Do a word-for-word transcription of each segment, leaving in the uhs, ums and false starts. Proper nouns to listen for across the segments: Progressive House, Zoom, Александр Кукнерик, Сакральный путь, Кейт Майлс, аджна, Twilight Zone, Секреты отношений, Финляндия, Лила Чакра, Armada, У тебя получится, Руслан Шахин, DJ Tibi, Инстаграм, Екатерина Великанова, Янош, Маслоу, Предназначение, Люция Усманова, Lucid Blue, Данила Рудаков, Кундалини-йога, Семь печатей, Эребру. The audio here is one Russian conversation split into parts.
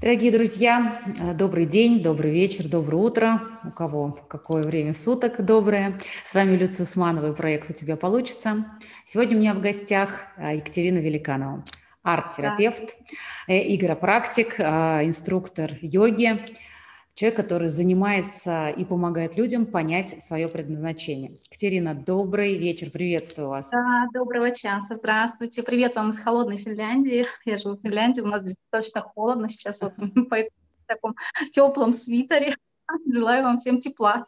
Дорогие друзья, добрый день, добрый вечер, доброе утро. У кого какое время суток доброе. С вами Люция Усманова и проект «У тебя получится». Сегодня у меня в гостях Екатерина Великанова, арт-терапевт, игропрактик, инструктор йоги, человек, который занимается и помогает людям понять свое предназначение. Екатерина, добрый вечер, приветствую вас. Да, доброго часа, здравствуйте. Привет вам из холодной Финляндии. Я живу в Финляндии, у нас здесь достаточно холодно сейчас, вот, поэтому в таком теплом свитере. Желаю вам всем тепла.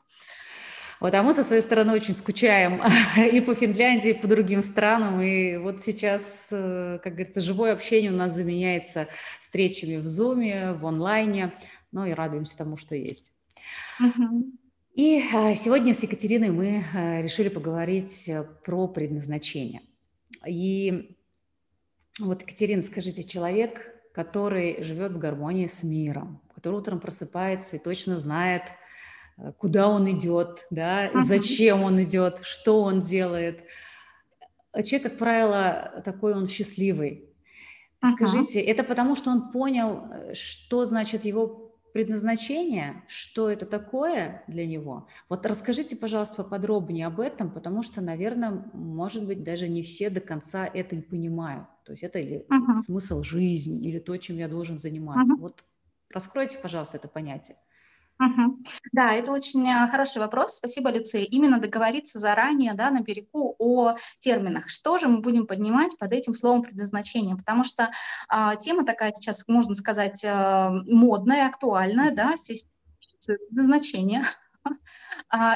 Вот, а мы со своей стороны очень скучаем и по Финляндии, и по другим странам, и вот сейчас, как говорится, живое общение у нас заменяется встречами в Zoom, в онлайне, ну и радуемся тому, что есть. Mm-hmm. И сегодня с Екатериной мы решили поговорить про предназначение. И вот, Екатерина, скажите, человек, который живет в гармонии с миром, который утром просыпается и точно знает, куда он идет, да, зачем он идет, что он делает. Человек, как правило, такой он счастливый. Скажите, ага. это потому, что он понял, что значит его предназначение, что это такое для него? Вот расскажите, пожалуйста, поподробнее об этом, потому что, наверное, может быть, даже не все до конца это и понимают. То есть это или ага. смысл жизни, или то, чем я должен заниматься. Ага. Вот раскройте, пожалуйста, это понятие. Угу. Да, это очень хороший вопрос. Спасибо, Люция. Именно договориться заранее, да, на берегу о терминах. Что же мы будем поднимать под этим словом предназначение? Потому что а, тема такая сейчас, можно сказать, а, модная, актуальная, да, здесь предназначение.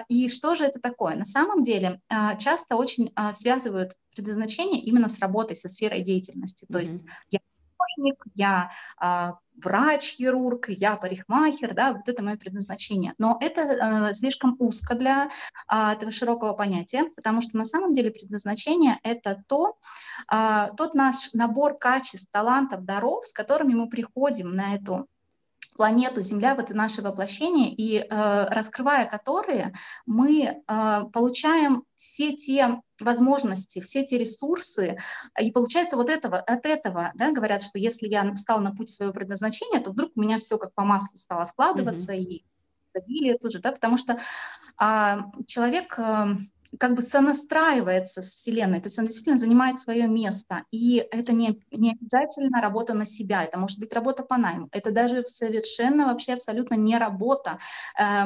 И что же это такое? На самом деле часто очень связывают предназначение именно с работой, со сферой деятельности. То есть я художник, я врач-хирург, я парикмахер, да, вот это мое предназначение. Но это э, слишком узко для э, этого широкого понятия, потому что на самом деле предназначение – это то, э, тот наш набор качеств, талантов, даров, с которыми мы приходим на эту планету Земля, в это наше воплощение, и э, раскрывая которые, мы э, получаем все те возможности, все те ресурсы, и получается вот этого, от этого, да, говорят, что если я встала на путь своего предназначения, то вдруг у меня все как по маслу стало складываться, mm-hmm. и стабилие тут же, да, потому что э, человек... Э, как бы сонастраивается с Вселенной, то есть он действительно занимает свое место, и это не, не обязательно работа на себя, это может быть работа по найму, это даже совершенно вообще абсолютно не работа.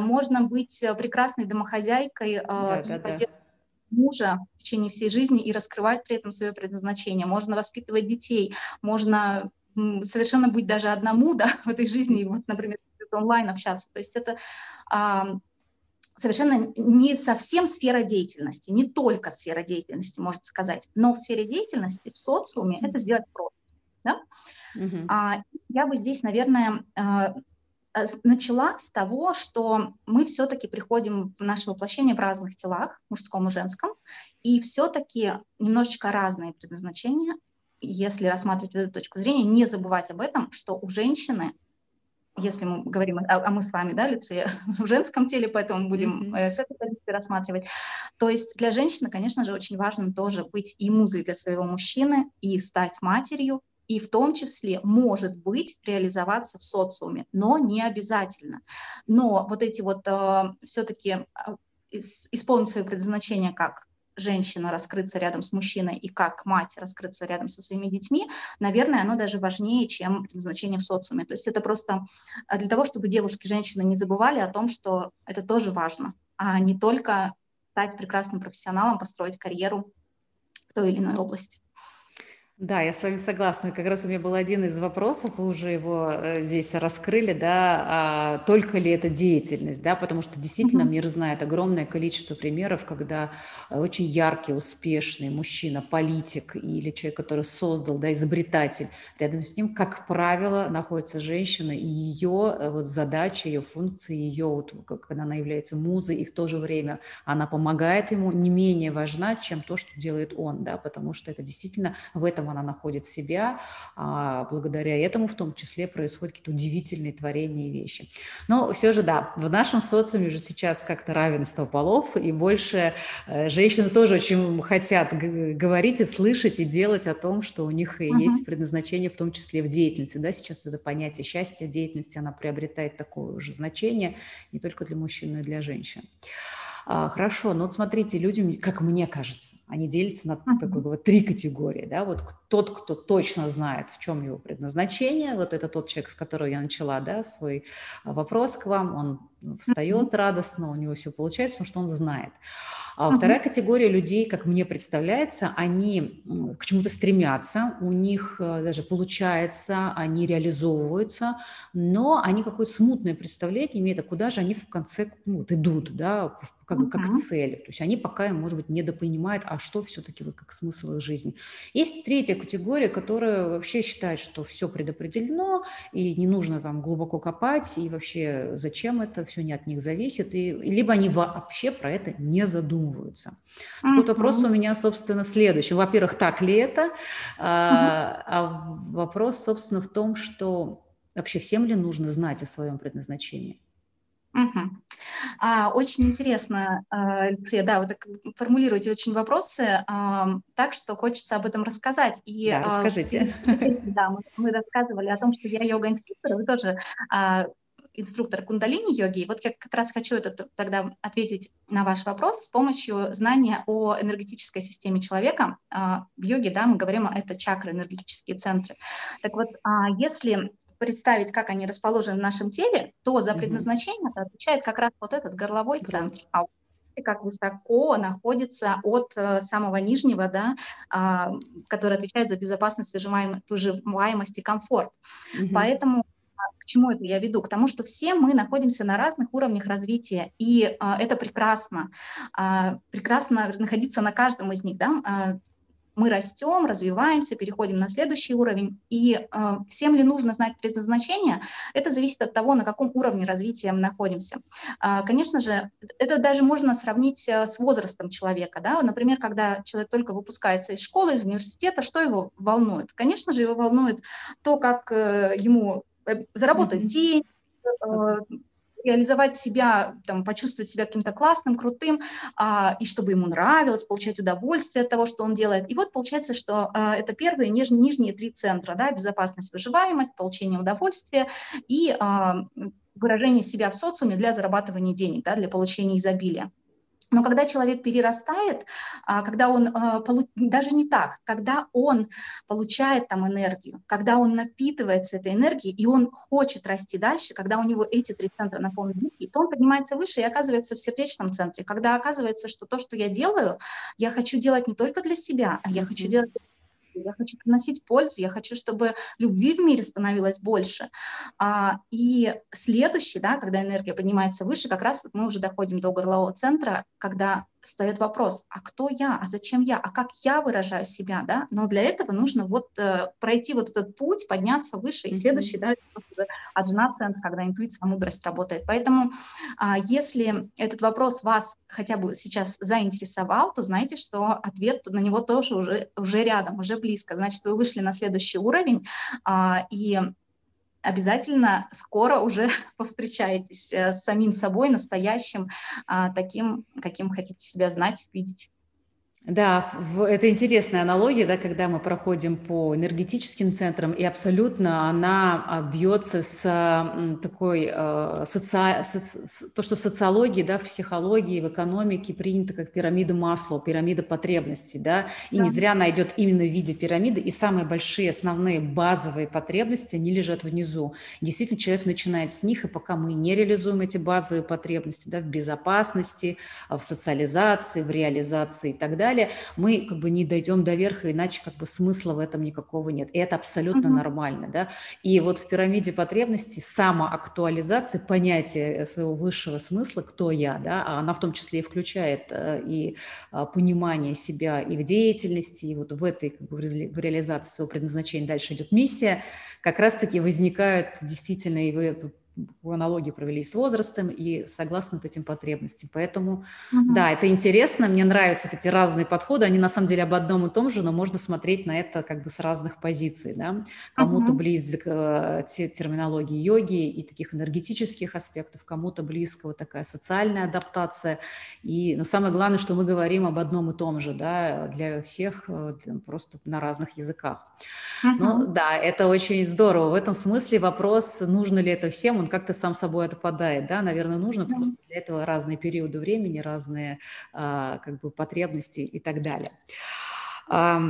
Можно быть прекрасной домохозяйкой, да, и да, поддерживать да. мужа в течение всей жизни и раскрывать при этом свое предназначение, можно воспитывать детей, можно совершенно быть даже одному, да, в этой жизни, вот, например, онлайн общаться, то есть это... совершенно не совсем сфера деятельности, не только сфера деятельности, можно сказать, но в сфере деятельности, в социуме это сделать просто. Да? Mm-hmm. А, я бы здесь, наверное, начала с того, что мы все-таки приходим в наше воплощение в разных телах, мужском и женском, и все-таки немножечко разные предназначения, если рассматривать эту точку зрения, не забывать об этом, что у женщины, если мы говорим, а, а мы с вами, да, Люция, в женском теле, поэтому будем mm-hmm. с этой позиции рассматривать. То есть для женщины, конечно же, очень важно тоже быть и музой для своего мужчины, и стать матерью, и в том числе, может быть, реализоваться в социуме, но не обязательно. Но вот эти вот э, все-таки исполнить свое предназначение как женщина раскрыться рядом с мужчиной и как мать раскрыться рядом со своими детьми, наверное, оно даже важнее, чем предназначение в социуме. То есть это просто для того, чтобы девушки, женщины не забывали о том, что это тоже важно, а не только стать прекрасным профессионалом, построить карьеру в той или иной области. Да, я с вами согласна. Как раз у меня был один из вопросов, вы уже его здесь раскрыли, да, а только ли это деятельность, да, потому что действительно мир знает огромное количество примеров, когда очень яркий, успешный мужчина, политик или человек, который создал, да, изобретатель, рядом с ним, как правило, находится женщина, и ее вот задача, ее функции, ее, вот, когда она является музой, и в то же время она помогает ему, не менее важна, чем то, что делает он, да, потому что это действительно в этом этом она находит себя, а благодаря этому в том числе происходят какие-то удивительные творения и вещи. Но все же, да, в нашем социуме уже сейчас как-то равенство полов, и больше женщины тоже очень хотят говорить и слышать, и делать о том, что у них uh-huh. есть предназначение, в том числе в деятельности. Да, сейчас это понятие счастья в деятельности, оно приобретает такое уже значение не только для мужчин, но и для женщин. Хорошо, но вот смотрите, люди, как мне кажется, они делятся на uh-huh. такой, вот, три категории. Да? Вот тот, кто точно знает, в чем его предназначение, вот это тот человек, с которого я начала, да, свой вопрос к вам, он встает uh-huh. радостно, у него все получается, потому что он знает. А uh-huh. вторая категория людей, как мне представляется, они к чему-то стремятся, у них даже получается, они реализовываются, но они какое-то смутное представление имеют, а куда же они в конце, ну, вот, идут, да, как, uh-huh. как цель. То есть они пока, может быть, недопонимают, а что все-таки вот как смысл их жизни. Есть третья категория, которая вообще считает, что все предопределено, и не нужно там глубоко копать, и вообще зачем это, все не от них зависит, и либо они вообще про это не задумываются. Mm-hmm. Вот вопрос у меня, собственно, следующий. Во-первых, так ли это? Mm-hmm. А, а вопрос, собственно, в том, что вообще всем ли нужно знать о своем предназначении? Mm-hmm. А, очень интересно, Люция, да, вы так формулируете очень вопросы, а, так что хочется об этом рассказать. И, да, расскажите. А, да, мы, мы рассказывали о том, что я йога-инструктор, вы тоже а, инструктор кундалини-йоги. И вот я как раз хочу это, тогда ответить на ваш вопрос с помощью знания о энергетической системе человека. В йоге, да, мы говорим, это чакры, энергетические центры. Так вот, если представить, как они расположены в нашем теле, то за предназначение это отвечает как раз вот этот горловой центр. А как высоко находится от самого нижнего, да, который отвечает за безопасность, выживаемость и комфорт. Mm-hmm. Поэтому к чему это я веду? К тому, что все мы находимся на разных уровнях развития, и а, это прекрасно. А, прекрасно находиться на каждом из них. Да? А, мы растем, развиваемся, переходим на следующий уровень. И а, всем ли нужно знать предназначение? Это зависит от того, на каком уровне развития мы находимся. А, конечно же, это даже можно сравнить с возрастом человека. Да? Например, когда человек только выпускается из школы, из университета, что его волнует? Конечно же, его волнует то, как э, ему... заработать mm-hmm. деньги, э, реализовать себя, там, почувствовать себя каким-то классным, крутым, э, и чтобы ему нравилось, получать удовольствие от того, что он делает. И вот получается, что э, это первые ниж- нижние три центра, да, безопасность, выживаемость, получение удовольствия и э, выражение себя в социуме для зарабатывания денег, да, для получения изобилия. Но когда человек перерастает, когда он, даже не так, когда он получает там энергию, когда он напитывается этой энергией, и он хочет расти дальше, когда у него эти три центра наполнены, то он поднимается выше и оказывается в сердечном центре, когда оказывается, что то, что я делаю, я хочу делать не только для себя, а я хочу делать для я хочу приносить пользу, я хочу, чтобы любви в мире становилось больше. А, и следующий, да, когда энергия поднимается выше, как раз вот мы уже доходим до горлового центра, когда встает вопрос, а кто я, а зачем я, а как я выражаю себя, да? Но для этого нужно вот э, пройти вот этот путь, подняться выше, и следующий, да, аджна центр, когда интуиция, мудрость работает. Поэтому э, если этот вопрос вас хотя бы сейчас заинтересовал, то знайте, что ответ на него тоже уже, уже рядом, уже близко. Значит, вы вышли на следующий уровень, э, и обязательно скоро уже повстречаетесь с самим собой, настоящим, таким, каким хотите себя знать, видеть. Да, это интересная аналогия, да, когда мы проходим по энергетическим центрам, и абсолютно она бьется с такой, э, соци... со... то, что в социологии, да, в психологии, в экономике принято как пирамида Маслоу, пирамида потребностей, да, и да. не зря она идет именно в виде пирамиды, и самые большие, основные базовые потребности, они лежат внизу. Действительно, человек начинает с них, и пока мы не реализуем эти базовые потребности, да, в безопасности, в социализации, в реализации и так далее, мы как бы не дойдем до верха, иначе как бы смысла в этом никакого нет. И это абсолютно uh-huh. нормально, да. И вот в пирамиде потребностей самоактуализация, понятие своего высшего смысла, кто я, да, она в том числе и включает и понимание себя и в деятельности, и вот в этой как бы, в реализации своего предназначения дальше идет миссия, как раз-таки возникают действительно и вы аналогии провели с возрастом и согласно вот этим потребностям. Поэтому, угу. да, это интересно, мне нравятся эти разные подходы, они на самом деле об одном и том же, но можно смотреть на это как бы с разных позиций, да. Кому-то угу. близко терминологии йоги и таких энергетических аспектов, кому-то близко вот такая социальная адаптация. И, но самое главное, что мы говорим об одном и том же, да, для всех, просто на разных языках. Угу. Ну, да, это очень здорово. В этом смысле вопрос, нужно ли это всем, он как-то сам собой отпадает, да, наверное, нужно, да. Просто для этого разные периоды времени, разные а, как бы потребности и так далее. А,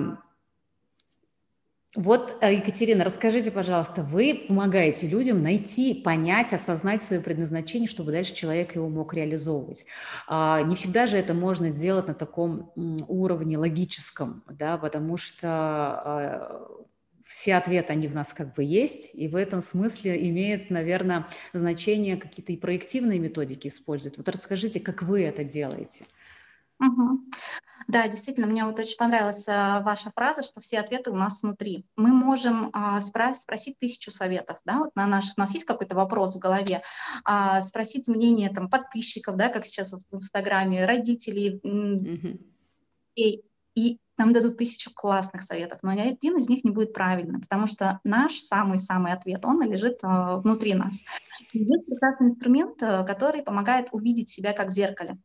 вот, Екатерина, расскажите, пожалуйста, вы помогаете людям найти, понять, осознать свое предназначение, чтобы дальше человек его мог реализовывать. А, не всегда же это можно сделать на таком уровне логическом, да, потому что... Все ответы, они в нас как бы есть, и в этом смысле имеет, наверное, значение какие-то и проективные методики использовать. Вот расскажите, как вы это делаете? Угу. Да, действительно, мне вот очень понравилась ваша фраза, что все ответы у нас внутри. Мы можем а, спро- спросить тысячу советов, да, вот на наш, у нас есть какой-то вопрос в голове, а, спросить мнение там подписчиков, да, как сейчас вот в Инстаграме, родителей, угу. и, и нам дадут тысячу классных советов, но ни один из них не будет правильным, потому что наш самый-самый ответ, он лежит э, внутри нас. И есть прекрасный инструмент, который помогает увидеть себя как в зеркале.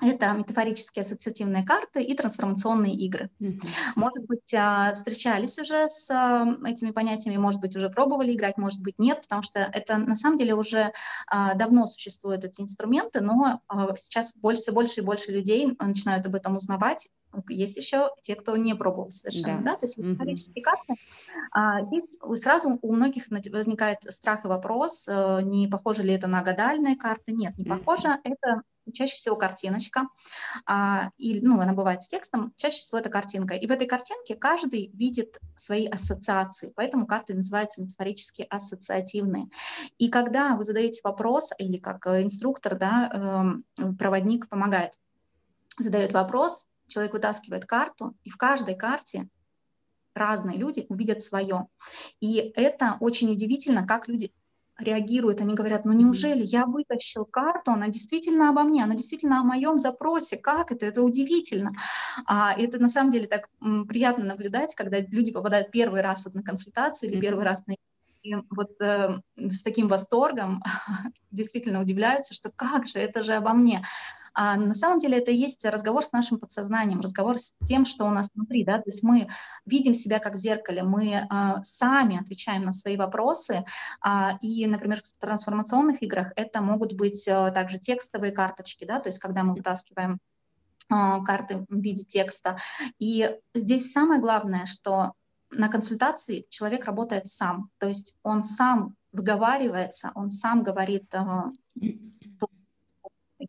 Это метафорические ассоциативные карты и трансформационные игры. Mm-hmm. Может быть, встречались уже с этими понятиями, может быть, уже пробовали играть, может быть, нет, потому что это на самом деле уже давно существуют эти инструменты, но сейчас больше, больше и больше людей начинают об этом узнавать. Есть еще те, кто не пробовал совершенно. Да. Да? То есть mm-hmm. метафорические карты. И сразу у многих возникает страх и вопрос, не похоже ли это на гадальные карты. Нет, не похоже. Mm-hmm. Это... чаще всего картиночка, а, и, ну, она бывает с текстом, чаще всего это картинка. И в этой картинке каждый видит свои ассоциации, поэтому карты называются метафорически ассоциативные. И когда вы задаете вопрос, или как инструктор, да, проводник помогает, задает вопрос, человек вытаскивает карту, и в каждой карте разные люди увидят свое. И это очень удивительно, как люди... реагируют, они говорят, ну неужели я вытащил карту, она действительно обо мне, она действительно о моем запросе, как это, это удивительно. А, это на самом деле так м, приятно наблюдать, когда люди попадают первый раз вот на консультацию или mm-hmm. первый раз на... И вот э, с таким восторгом действительно удивляются, что как же, это же обо мне. А на самом деле это и есть разговор с нашим подсознанием, разговор с тем, что у нас внутри, да, то есть мы видим себя как в зеркале, мы а, сами отвечаем на свои вопросы, а, и, например, в трансформационных играх это могут быть а, также текстовые карточки, да, то есть когда мы вытаскиваем а, карты в виде текста, и здесь самое главное, что на консультации человек работает сам, то есть он сам выговаривается, он сам говорит... А,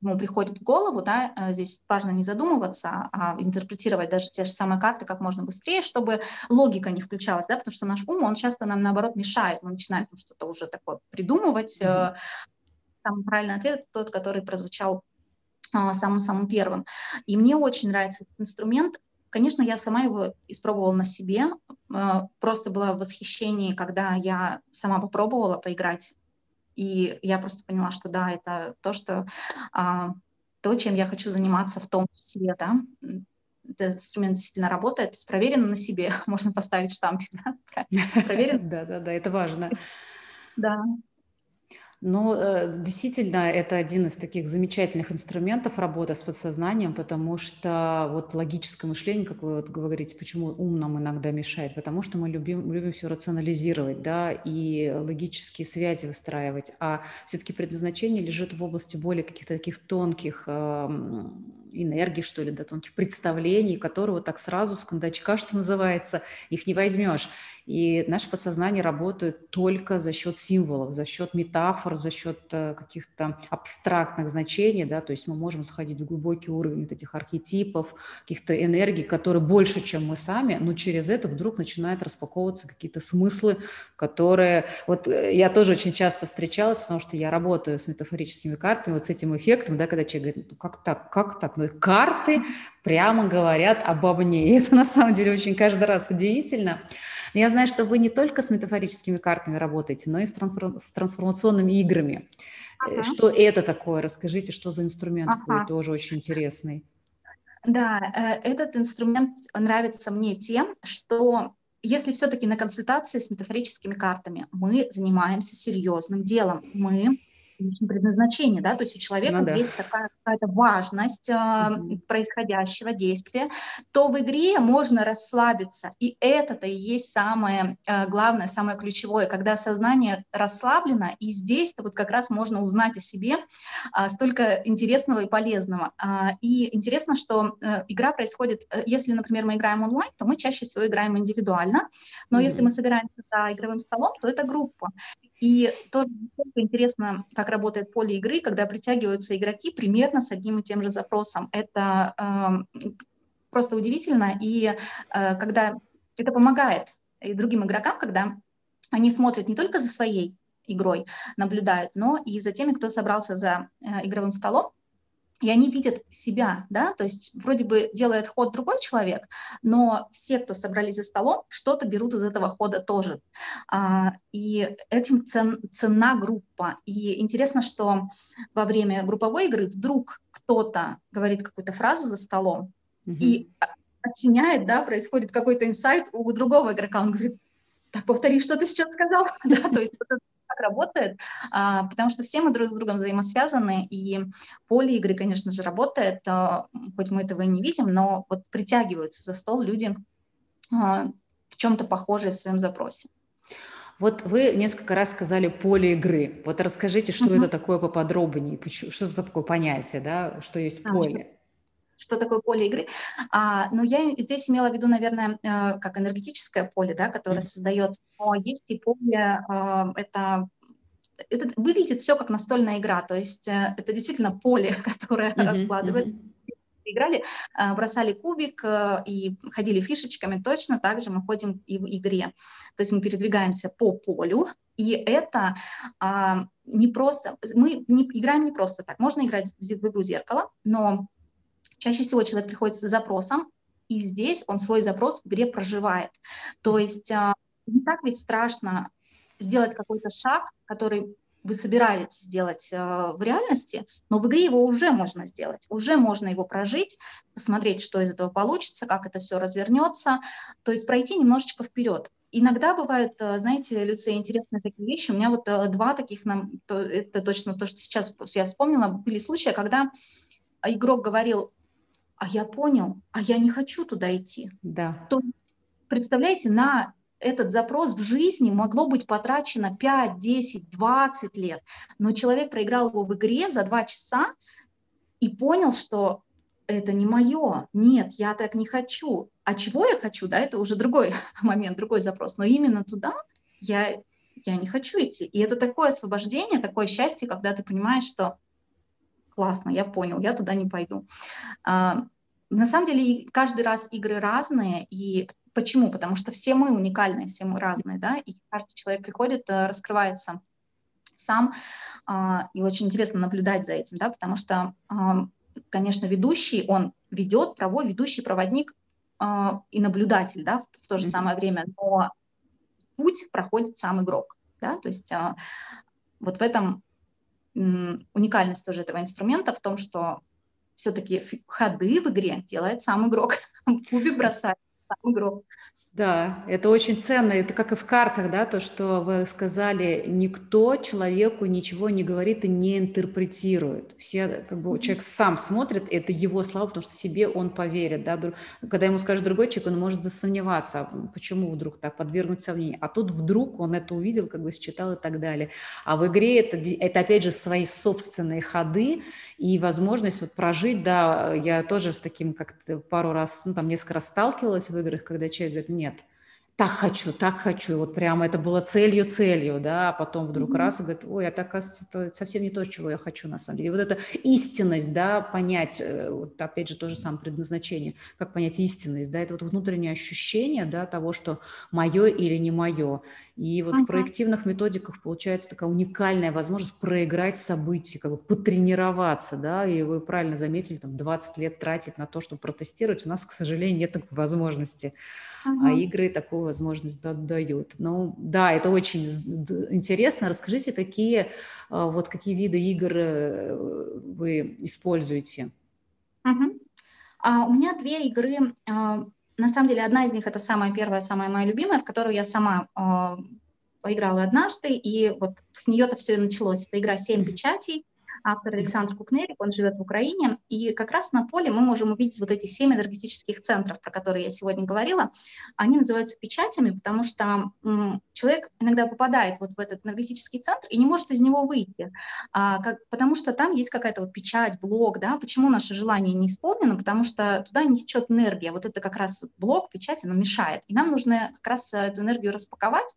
ему приходит в голову, да, здесь важно не задумываться, а интерпретировать даже те же самые карты как можно быстрее, чтобы логика не включалась, да, потому что наш ум, он часто нам, наоборот, мешает, мы начинаем что-то уже такое придумывать. Mm-hmm. Самый правильный ответ — тот, который прозвучал самым-самым первым. И мне очень нравится этот инструмент. Конечно, я сама его испробовала на себе, просто была в восхищении, когда я сама попробовала поиграть. И я просто поняла, что да, это то, что, а, то, чем я хочу заниматься в том числе, да. Этот инструмент действительно работает, то есть проверено на себе, можно поставить штампик, да, проверено. Да-да-да, это важно. Да. Ну, действительно, это один из таких замечательных инструментов работы с подсознанием, потому что вот логическое мышление, как вы, вот, вы говорите, почему ум нам иногда мешает, потому что мы любим, любим все рационализировать, да, и логические связи выстраивать, а все-таки предназначение лежит в области более каких-то таких тонких энергий, что ли, да, тонких представлений, которые вот так сразу с кондачка, что называется, их не возьмешь. И наше подсознание работает только за счет символов, за счет метафор, за счет каких-то абстрактных значений, да, то есть мы можем заходить в глубокий уровень вот этих архетипов, каких-то энергий, которые больше, чем мы сами, но через это вдруг начинают распаковываться какие-то смыслы, которые... Вот я тоже очень часто встречалась, потому что я работаю с метафорическими картами, вот с этим эффектом, да, когда человек говорит, ну как так, как так, одной карты прямо говорят обо мне. И это на самом деле очень каждый раз удивительно. Но я знаю, что вы не только с метафорическими картами работаете, но и с, трансфор... с трансформационными играми. Ага. Что это такое? Расскажите, что за инструмент такой, ага. тоже очень интересный. Да, этот инструмент нравится мне тем, что если все-таки на консультации с метафорическими картами мы занимаемся серьезным делом, мы предназначение, да, то есть у человека ну, да. есть такая какая-то важность э, mm-hmm. происходящего действия, то в игре можно расслабиться, и это-то и есть самое э, главное, самое ключевое, когда сознание расслаблено, и здесь-то вот как раз можно узнать о себе э, столько интересного и полезного. Э, и интересно, что э, игра происходит, э, если, например, мы играем онлайн, то мы чаще всего играем индивидуально, но mm-hmm. если мы собираемся за игровым столом, то это группа. И тоже интересно, как работает поле игры, когда притягиваются игроки примерно с одним и тем же запросом. Это э, просто удивительно, и э, когда это помогает и другим игрокам, когда они смотрят не только за своей игрой, наблюдают, но и за теми, кто собрался за э, игровым столом, и они видят себя, да, то есть вроде бы делает ход другой человек, но все, кто собрались за столом, что-то берут из этого хода тоже. И этим ценна группа. И интересно, что во время групповой игры вдруг кто-то говорит какую-то фразу за столом mm-hmm. и оттеняет, да, происходит какой-то инсайт у другого игрока. Он говорит, так, повтори, что ты сейчас сказал. Да, то есть работает, потому что все мы друг с другом взаимосвязаны, и поле игры, конечно же, работает, хоть мы этого и не видим, но вот притягиваются за стол люди в чем-то похожие в своем запросе. Вот вы несколько раз сказали «поле игры». Вот расскажите, что uh-huh. это такое поподробнее, что это такое понятие, да, что есть uh-huh. поле. Что такое поле игры? А, ну, я здесь имела в виду, наверное, э, как энергетическое поле, да, которое mm-hmm. создается. Но есть и поле, э, это, это выглядит все как настольная игра, то есть э, это действительно поле, которое mm-hmm. раскладывает. Mm-hmm. Играли, э, бросали кубик э, и ходили фишечками, точно так же мы ходим и в игре. То есть мы передвигаемся по полю, и это э, не просто... Мы не, играем не просто так. Можно играть в, в игру зеркало, но... Чаще всего человек приходит с запросом, и здесь он свой запрос в игре проживает. То есть не так ведь страшно сделать какой-то шаг, который вы собирались сделать в реальности, но в игре его уже можно сделать, уже можно его прожить, посмотреть, что из этого получится, как это все развернется, то есть пройти немножечко вперед. Иногда бывают, знаете, Люция, интересные такие вещи. У меня вот два таких, это точно то, что сейчас я вспомнила, были случаи, когда игрок говорил, а я понял, а я не хочу туда идти. Да. То, представляете, на этот запрос в жизни могло быть потрачено пять, десять, двадцать лет, но человек проиграл его в игре за два часа и понял, что это не мое, нет, я так не хочу. А чего я хочу, да, это уже другой момент, другой запрос, но именно туда я, я не хочу идти. И это такое освобождение, такое счастье, когда ты понимаешь, что классно, я понял, я туда не пойду. А, на самом деле каждый раз игры разные. И почему? Потому что все мы уникальные, все мы разные, да, и каждый человек приходит, раскрывается сам, а, и очень интересно наблюдать за этим, да, потому что, а, конечно, ведущий, он ведет, право, ведущий, проводник а, и наблюдатель, да, в, в то же самое время, но путь проходит сам игрок, да, то есть а, вот в этом... уникальность тоже этого инструмента в том, что все-таки ходы в игре делает сам игрок, кубик бросает сам игрок. Да, это очень ценно, это как и в картах, да, то, что вы сказали, никто человеку ничего не говорит и не интерпретирует. Все, как бы, человек сам смотрит, это его слова, потому что себе он поверит, да, когда ему скажет другой человек, он может засомневаться, почему вдруг так, подвергнуть сомнению, а тут вдруг он это увидел, как бы считал и так далее. А в игре это, это опять же, свои собственные ходы и возможность вот прожить, да, я тоже с таким как-то пару раз, ну, там, несколько раз сталкивалась в играх, когда человек говорит, нет, так хочу, так хочу, вот прямо это было целью-целью, да, а потом вдруг mm-hmm. раз и говорит, ой, а так, оказывается, совсем не то, чего я хочу на самом деле. И вот эта истинность, да, понять, вот опять же, то же самое предназначение, как понять истинность, да, это вот внутреннее ощущение, да, того, что мое или не мое. И вот uh-huh. в проективных методиках получается такая уникальная возможность проиграть события, как бы потренироваться, да, и вы правильно заметили, там двадцать лет тратить на то, чтобы протестировать, у нас, к сожалению, нет такой возможности, uh-huh. а игры такую возможность дают. Ну, да, это очень интересно. Расскажите, какие, вот, какие виды игр вы используете? Uh-huh. Uh, у меня две игры. Uh... На самом деле, одна из них – это самая первая, самая моя любимая, в которую я сама э, поиграла однажды, и вот с нее-то все и началось. Это игра «Семь печатей», автор Александр Кукнерик, он живет в Украине, и как раз на поле мы можем увидеть вот эти семь энергетических центров, про которые я сегодня говорила. Они называются печатями, потому что м, человек иногда попадает вот в этот энергетический центр и не может из него выйти, а, как, потому что там есть какая-то вот печать, блок, да, почему наше желание не исполнено, потому что туда не течет энергия, вот это как раз вот блок, печать, она мешает, и нам нужно как раз эту энергию распаковать,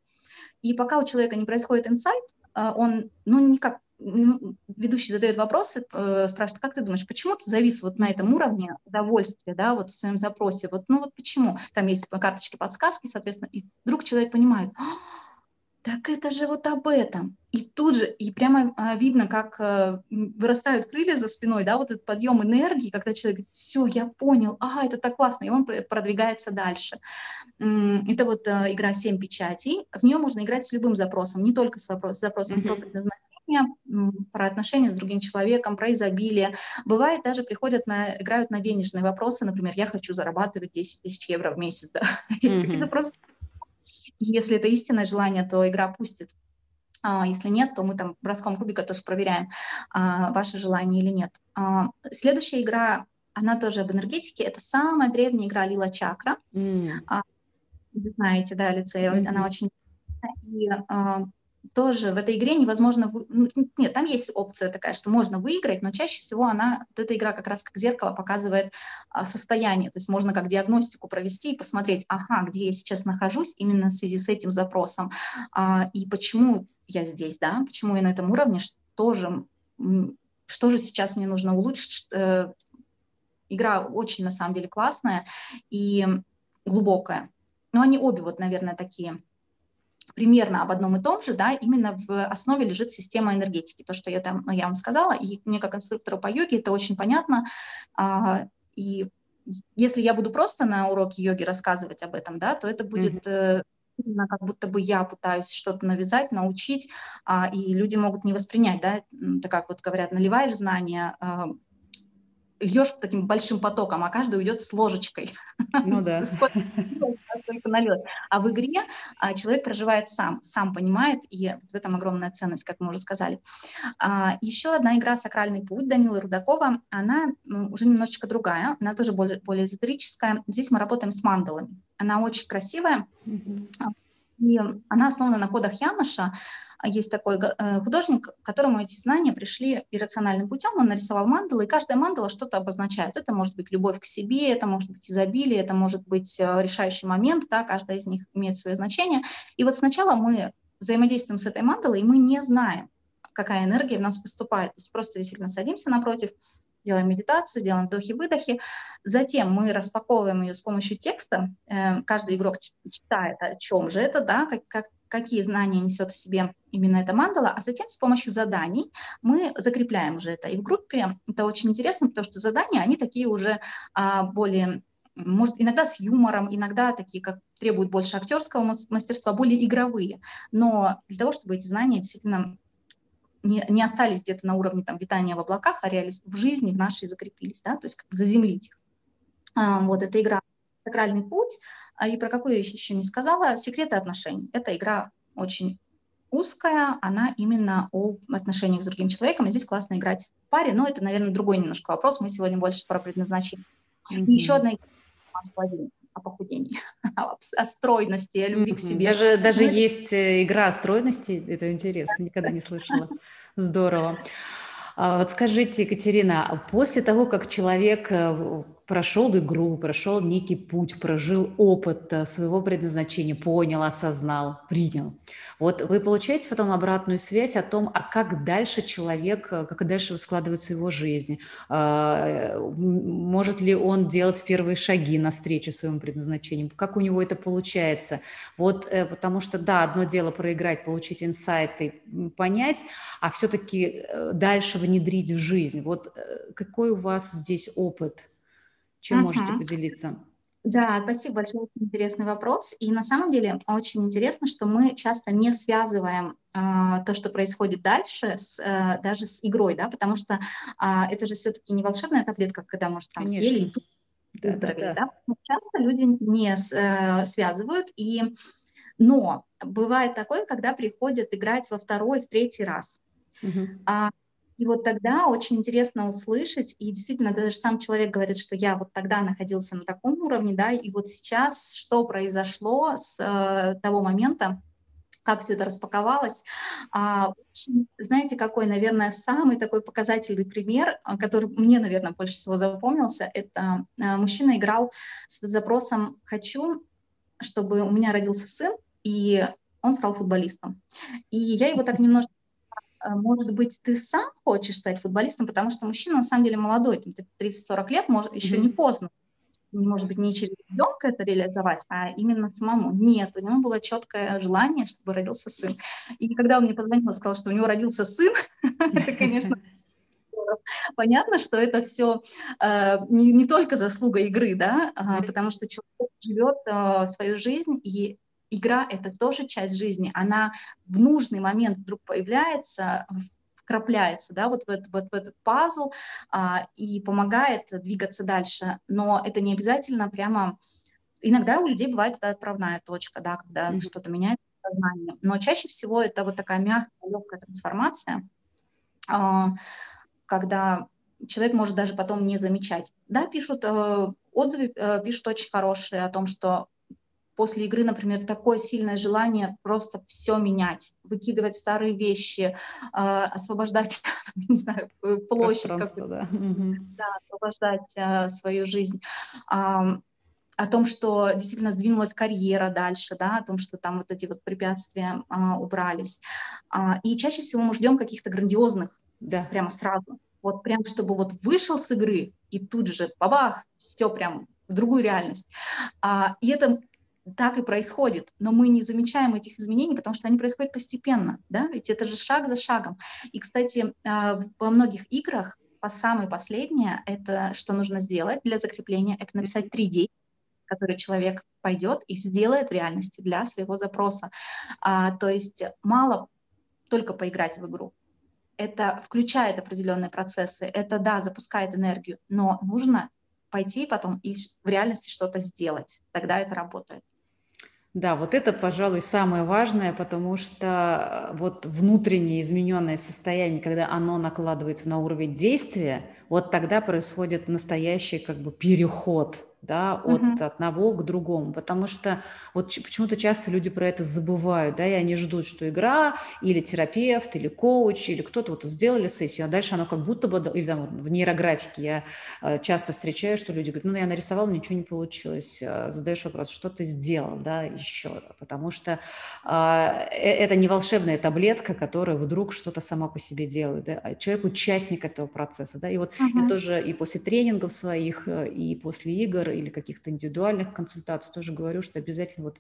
и пока у человека не происходит инсайт, он, ну, никак ведущий задает вопросы, э, спрашивает, как ты думаешь, почему ты завис вот на этом уровне удовольствия, да, вот в своем запросе, вот, ну вот почему, там есть карточки, подсказки, соответственно, и вдруг человек понимает, так это же вот об этом, и тут же, и прямо э, видно, как э, вырастают крылья за спиной, да, вот этот подъем энергии, когда человек говорит, все, я понял, а, это так классно, и он продвигается дальше. Это вот э, игра «Семь печатей», в нее можно играть с любым запросом, не только с, вопрос, с запросом про предназначение, про отношения с другим человеком, про изобилие. Бывает, даже приходят, на, играют на денежные вопросы, например, я хочу зарабатывать десять тысяч евро в месяц. Да? Mm-hmm. Это просто... Если это истинное желание, то игра пустит. А если нет, то мы там броском кубика тоже проверяем, а, ваше желание или нет. А, следующая игра, она тоже об энергетике, это самая древняя игра Лила Чакра. Mm-hmm. А, вы знаете, да, Люция, mm-hmm. она очень... И, а, тоже в этой игре невозможно... Нет, там есть опция такая, что можно выиграть, но чаще всего она, вот эта игра как раз как зеркало показывает состояние, то есть можно как диагностику провести и посмотреть, ага, где я сейчас нахожусь именно в связи с этим запросом, и почему я здесь, да, почему я на этом уровне, что же, что же сейчас мне нужно улучшить. Игра очень, на самом деле, классная и глубокая. Но они обе, вот, наверное, такие... примерно об одном и том же, да, именно в основе лежит система энергетики, то, что я, там, я вам сказала, и мне как инструктору по йоге это очень понятно, а, и если я буду просто на уроке йоги рассказывать об этом, да, то это будет mm-hmm. э, как будто бы я пытаюсь что-то навязать, научить, а, и люди могут не воспринять, да, это как вот говорят, наливаешь знания, а, льешь таким большим потоком, а каждый уйдет с ложечкой. Ну да. А в игре человек проживает сам, сам понимает, и в этом огромная ценность, как мы уже сказали. Еще одна игра «Сакральный путь» Данила Рудакова, она уже немножечко другая, она тоже более, более эзотерическая. Здесь мы работаем с мандалами. Она очень красивая, и она основана на кодах Яноша. Есть такой художник, которому эти знания пришли иррациональным путем, он нарисовал мандалы, и каждая мандала что-то обозначает. Это может быть любовь к себе, это может быть изобилие, это может быть решающий момент, да, каждая из них имеет свое значение. И вот сначала мы взаимодействуем с этой мандалой, и мы не знаем, какая энергия в нас поступает. То есть просто действительно садимся напротив, делаем медитацию, делаем вдохи-выдохи. Затем мы распаковываем ее с помощью текста. Каждый игрок читает, о чем же это, да, как, как, какие знания несет в себе именно эта мандала. А затем с помощью заданий мы закрепляем уже это. И в группе это очень интересно, потому что задания, они такие уже а, более... Может, иногда с юмором, иногда такие, как требуют больше актерского мастерства, более игровые. Но для того, чтобы эти знания действительно... Не, не остались где-то на уровне там, витания в облаках, а реально в жизни, в нашей закрепились, да, то есть как бы заземлить их. А, вот эта игра «Сакральный путь», а, и про какую я еще не сказала, «Секреты отношений». Эта игра очень узкая, она именно о отношениях с другим человеком, и здесь классно играть в паре, но это, наверное, другой немножко вопрос, мы сегодня больше про предназначение. Mm-hmm. И еще одна игра «Маслоу». О похудении, о стройности, о любви mm-hmm. к себе. Даже, даже есть игра о стройности, это интересно, никогда не слышала. Здорово. Вот скажите, Екатерина, после того, как человек прошел игру, прошел некий путь, прожил опыт своего предназначения, понял, осознал, принял. Вот вы получаете потом обратную связь о том, а как дальше человек, как дальше складывается его жизнь, может ли он делать первые шаги навстречу своему предназначению, как у него это получается. Вот, потому что, да, одно дело проиграть, получить инсайты, понять, а все-таки дальше внедрить в жизнь. Вот какой у вас здесь опыт? Чем ага. можете поделиться? Да, спасибо большое, очень интересный вопрос. И на самом деле очень интересно, что мы часто не связываем э, то, что происходит дальше, с, э, даже с игрой, да, потому что э, это же все-таки не волшебная таблетка, когда, может, там Конечно. съели и тут да, да, да. да? Часто люди не э, связывают. И... Но бывает такое, когда приходят играть во второй, в третий раз. Угу. И вот тогда очень интересно услышать, и действительно даже сам человек говорит, что я вот тогда находился на таком уровне, да, и вот сейчас что произошло с э, того момента, как все это распаковалось. А, очень, знаете, какой, наверное, самый такой показательный пример, который мне, наверное, больше всего запомнился, это э, мужчина играл с запросом «хочу, чтобы у меня родился сын», и он стал футболистом. И я его так немножко... Может быть, ты сам хочешь стать футболистом, потому что мужчина на самом деле молодой, тридцать-сорок лет, может, еще mm-hmm. не поздно. Может быть, не через ребенка это реализовать, а именно самому. Нет, у него было четкое желание, чтобы родился сын. И когда он мне позвонил и сказал, что у него родился сын, это, конечно, понятно, что это все не только заслуга игры, да, потому что человек живет свою жизнь, и игра — это тоже часть жизни, она в нужный момент вдруг появляется, вкрапляется, да, вот в этот, вот в этот пазл а, и помогает двигаться дальше, но это не обязательно прямо, иногда у людей бывает эта отправная точка, да, когда mm-hmm. что-то меняется в сознании, но чаще всего это вот такая мягкая, легкая трансформация, а, когда человек может даже потом не замечать, да, пишут э, отзывы, э, пишут очень хорошие о том, что после игры, например, такое сильное желание просто все менять, выкидывать старые вещи, э, освобождать, не знаю, площадь, как-то, да. Да, освобождать э, свою жизнь, э, о том, что действительно сдвинулась карьера дальше, да, о том, что там вот эти вот препятствия э, убрались. Э, и чаще всего мы ждем каких-то грандиозных, да. прямо сразу, вот прям, чтобы вот вышел с игры и тут же бабах, все прям в другую реальность. Э, и это так и происходит, но мы не замечаем этих изменений, потому что они происходят постепенно, да, ведь это же шаг за шагом. И, кстати, во многих играх, по самое последнее, это что нужно сделать для закрепления, это написать три действия, которые человек пойдет и сделает в реальности для своего запроса. То есть мало только поиграть в игру. Это включает определенные процессы, это, да, запускает энергию, но нужно пойти потом и в реальности что-то сделать, тогда это работает. Да, вот это, пожалуй, самое важное, потому что вот внутреннее измененное состояние, когда оно накладывается на уровень действия, вот тогда происходит настоящий как бы переход, да, от [S2] Uh-huh. [S1] Одного к другому, потому что вот почему-то часто люди про это забывают, да, и они ждут, что игра или терапевт, или коуч, или кто-то вот сделали сессию, а дальше оно как будто бы, или там вот в нейрографике я часто встречаю, что люди говорят, ну, я нарисовал, ничего не получилось, задаешь вопрос, что ты сделал, да, еще, потому что а, это не волшебная таблетка, которая вдруг что-то сама по себе делает, да, а человек участник этого процесса, да, и вот [S2] Uh-huh. [S1] Я тоже и после тренингов своих, и после игр, или каких-то индивидуальных консультаций, тоже говорю, что обязательно вот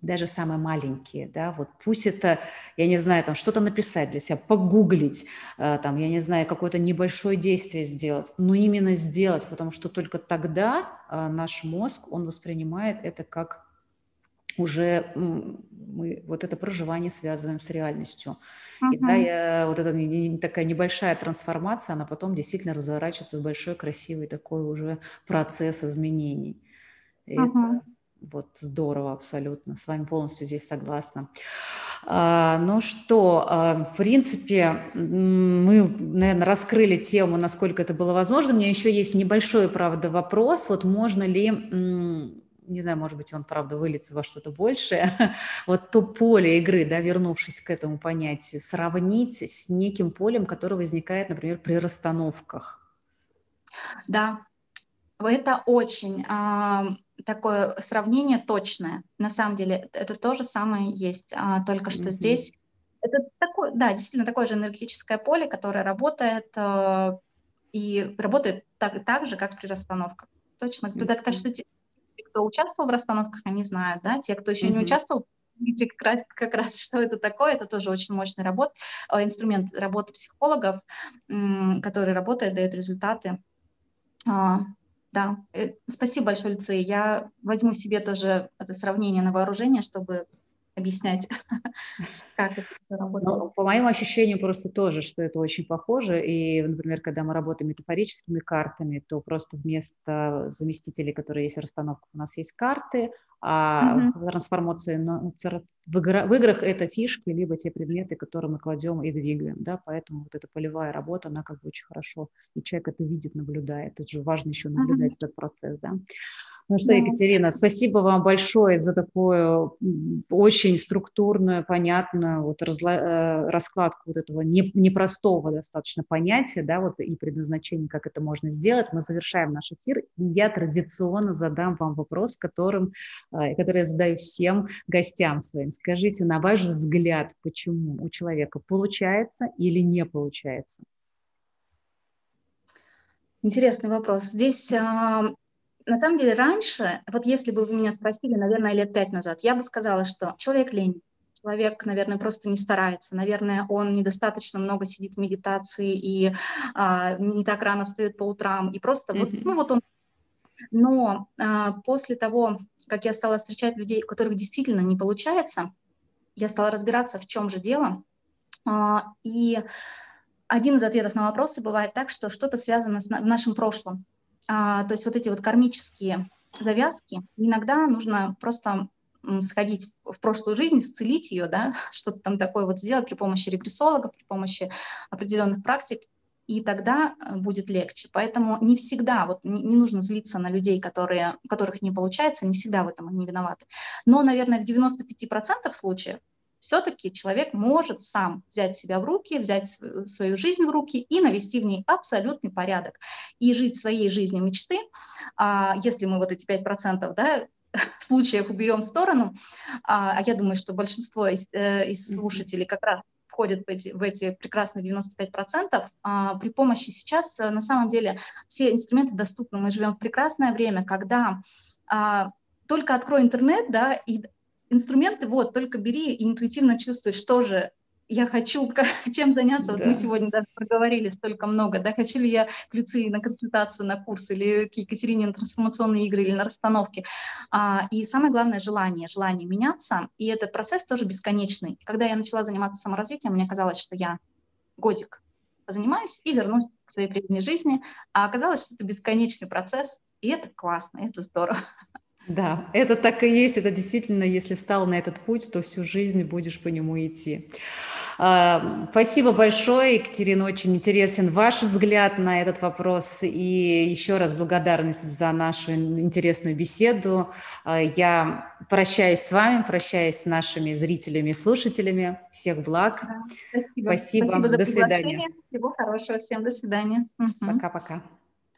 даже самые маленькие, да, вот пусть это, я не знаю, там что-то написать для себя, погуглить, там, я не знаю, какое-то небольшое действие сделать, но именно сделать, потому что только тогда наш мозг, он воспринимает это как уже мы вот это проживание связываем с реальностью. Uh-huh. И да, я, вот эта такая небольшая трансформация, она потом действительно разворачивается в большой, красивый такой уже процесс изменений. И uh-huh. это вот здорово абсолютно. С вами полностью здесь согласна. А, ну что, а, в принципе, мы, наверное, раскрыли тему, насколько это было возможно. У меня еще есть небольшой, правда, вопрос. Вот можно ли... не знаю, может быть, он, правда, выльется во что-то большее, вот то поле игры, да, вернувшись к этому понятию, сравнить с неким полем, которое возникает, например, при расстановках. Да, Это очень э, такое сравнение точное. На самом деле это то же самое есть, а, только что mm-hmm. здесь. Это такое, да, действительно такое же энергетическое поле, которое работает э, и работает так, так же, как при расстановках. Точно. Mm-hmm. Так, так что те, кто участвовал в расстановках, они знают, да, те, кто еще mm-hmm. не участвовал, видите как, как раз, что это такое. Это тоже очень мощный работ, э, инструмент работы психологов, э, который работает, дает результаты. Э, Да, спасибо большое, Люция. Я возьму себе тоже это сравнение на вооружение, чтобы объяснять, как это работает. Ну, по моим ощущениям просто тоже, что это очень похоже. И, например, когда мы работаем метафорическими картами, то просто вместо заместителей, которые есть в расстановках, у нас есть карты, а mm-hmm. трансформации но, в, игра, в играх это фишки, либо те предметы, которые мы кладем и двигаем, да, поэтому вот эта полевая работа, она как бы очень хорошо, и человек это видит, наблюдает, это же важно еще наблюдать mm-hmm. этот процесс, да. Ну что, Екатерина, спасибо вам большое за такую очень структурную, понятную вот разла- раскладку вот этого не- непростого достаточно понятия, да, вот и предназначения, как это можно сделать. Мы завершаем наш эфир, и я традиционно задам вам вопрос, которым, который я задаю всем гостям своим. Скажите, на ваш взгляд, почему у человека получается или не получается? Интересный вопрос. Здесь... На самом деле, раньше, вот если бы вы меня спросили, наверное, лет пять назад, я бы сказала, что человек ленит, человек, наверное, просто не старается, наверное, он недостаточно много сидит в медитации и а, не так рано встает по утрам, и просто mm-hmm. вот, ну вот он. Но а, после того, как я стала встречать людей, у которых действительно не получается, я стала разбираться, в чем же дело, а, и один из ответов на вопросы бывает так, что что-то связано с на- нашим прошлым. А, то есть вот эти вот кармические завязки, иногда нужно просто сходить в прошлую жизнь, исцелить ее, да, что-то там такое вот сделать при помощи регрессологов, при помощи определенных практик, и тогда будет легче. Поэтому не всегда, вот не, не нужно злиться на людей, которые, у которых не получается, не всегда в этом они виноваты. Но, наверное, в девяносто пять процентов случаев все-таки человек может сам взять себя в руки, взять свою жизнь в руки и навести в ней абсолютный порядок. И жить своей жизнью мечты, если мы вот эти пять процентов, да, случаев уберем в сторону, а я думаю, что большинство из, из слушателей как раз входят в эти, в эти прекрасные девяносто пять процентов, при помощи сейчас на самом деле все инструменты доступны. Мы живем в прекрасное время, когда только открой интернет, да, и инструменты, вот, только бери и интуитивно чувствуй, что же я хочу, чем заняться. Да. Вот мы сегодня даже проговорили столько много, да, хочу ли я к Люции на консультацию, на курс, или к Екатерине на трансформационные игры, или на расстановки. А, и самое главное — желание, желание меняться, и этот процесс тоже бесконечный. Когда я начала заниматься саморазвитием, мне казалось, что я годик позанимаюсь и вернусь к своей прежней жизни, а оказалось, что это бесконечный процесс, и это классно, это здорово. Да, это так и есть, это действительно, если встал на этот путь, то всю жизнь будешь по нему идти. Спасибо большое, Екатерина, очень интересен ваш взгляд на этот вопрос, и еще раз благодарность за нашу интересную беседу. Я прощаюсь с вами, прощаюсь с нашими зрителями и слушателями, всех благ, да, спасибо, спасибо. Спасибо за приглашение. До свидания. Всего хорошего всем, до свидания. Пока-пока.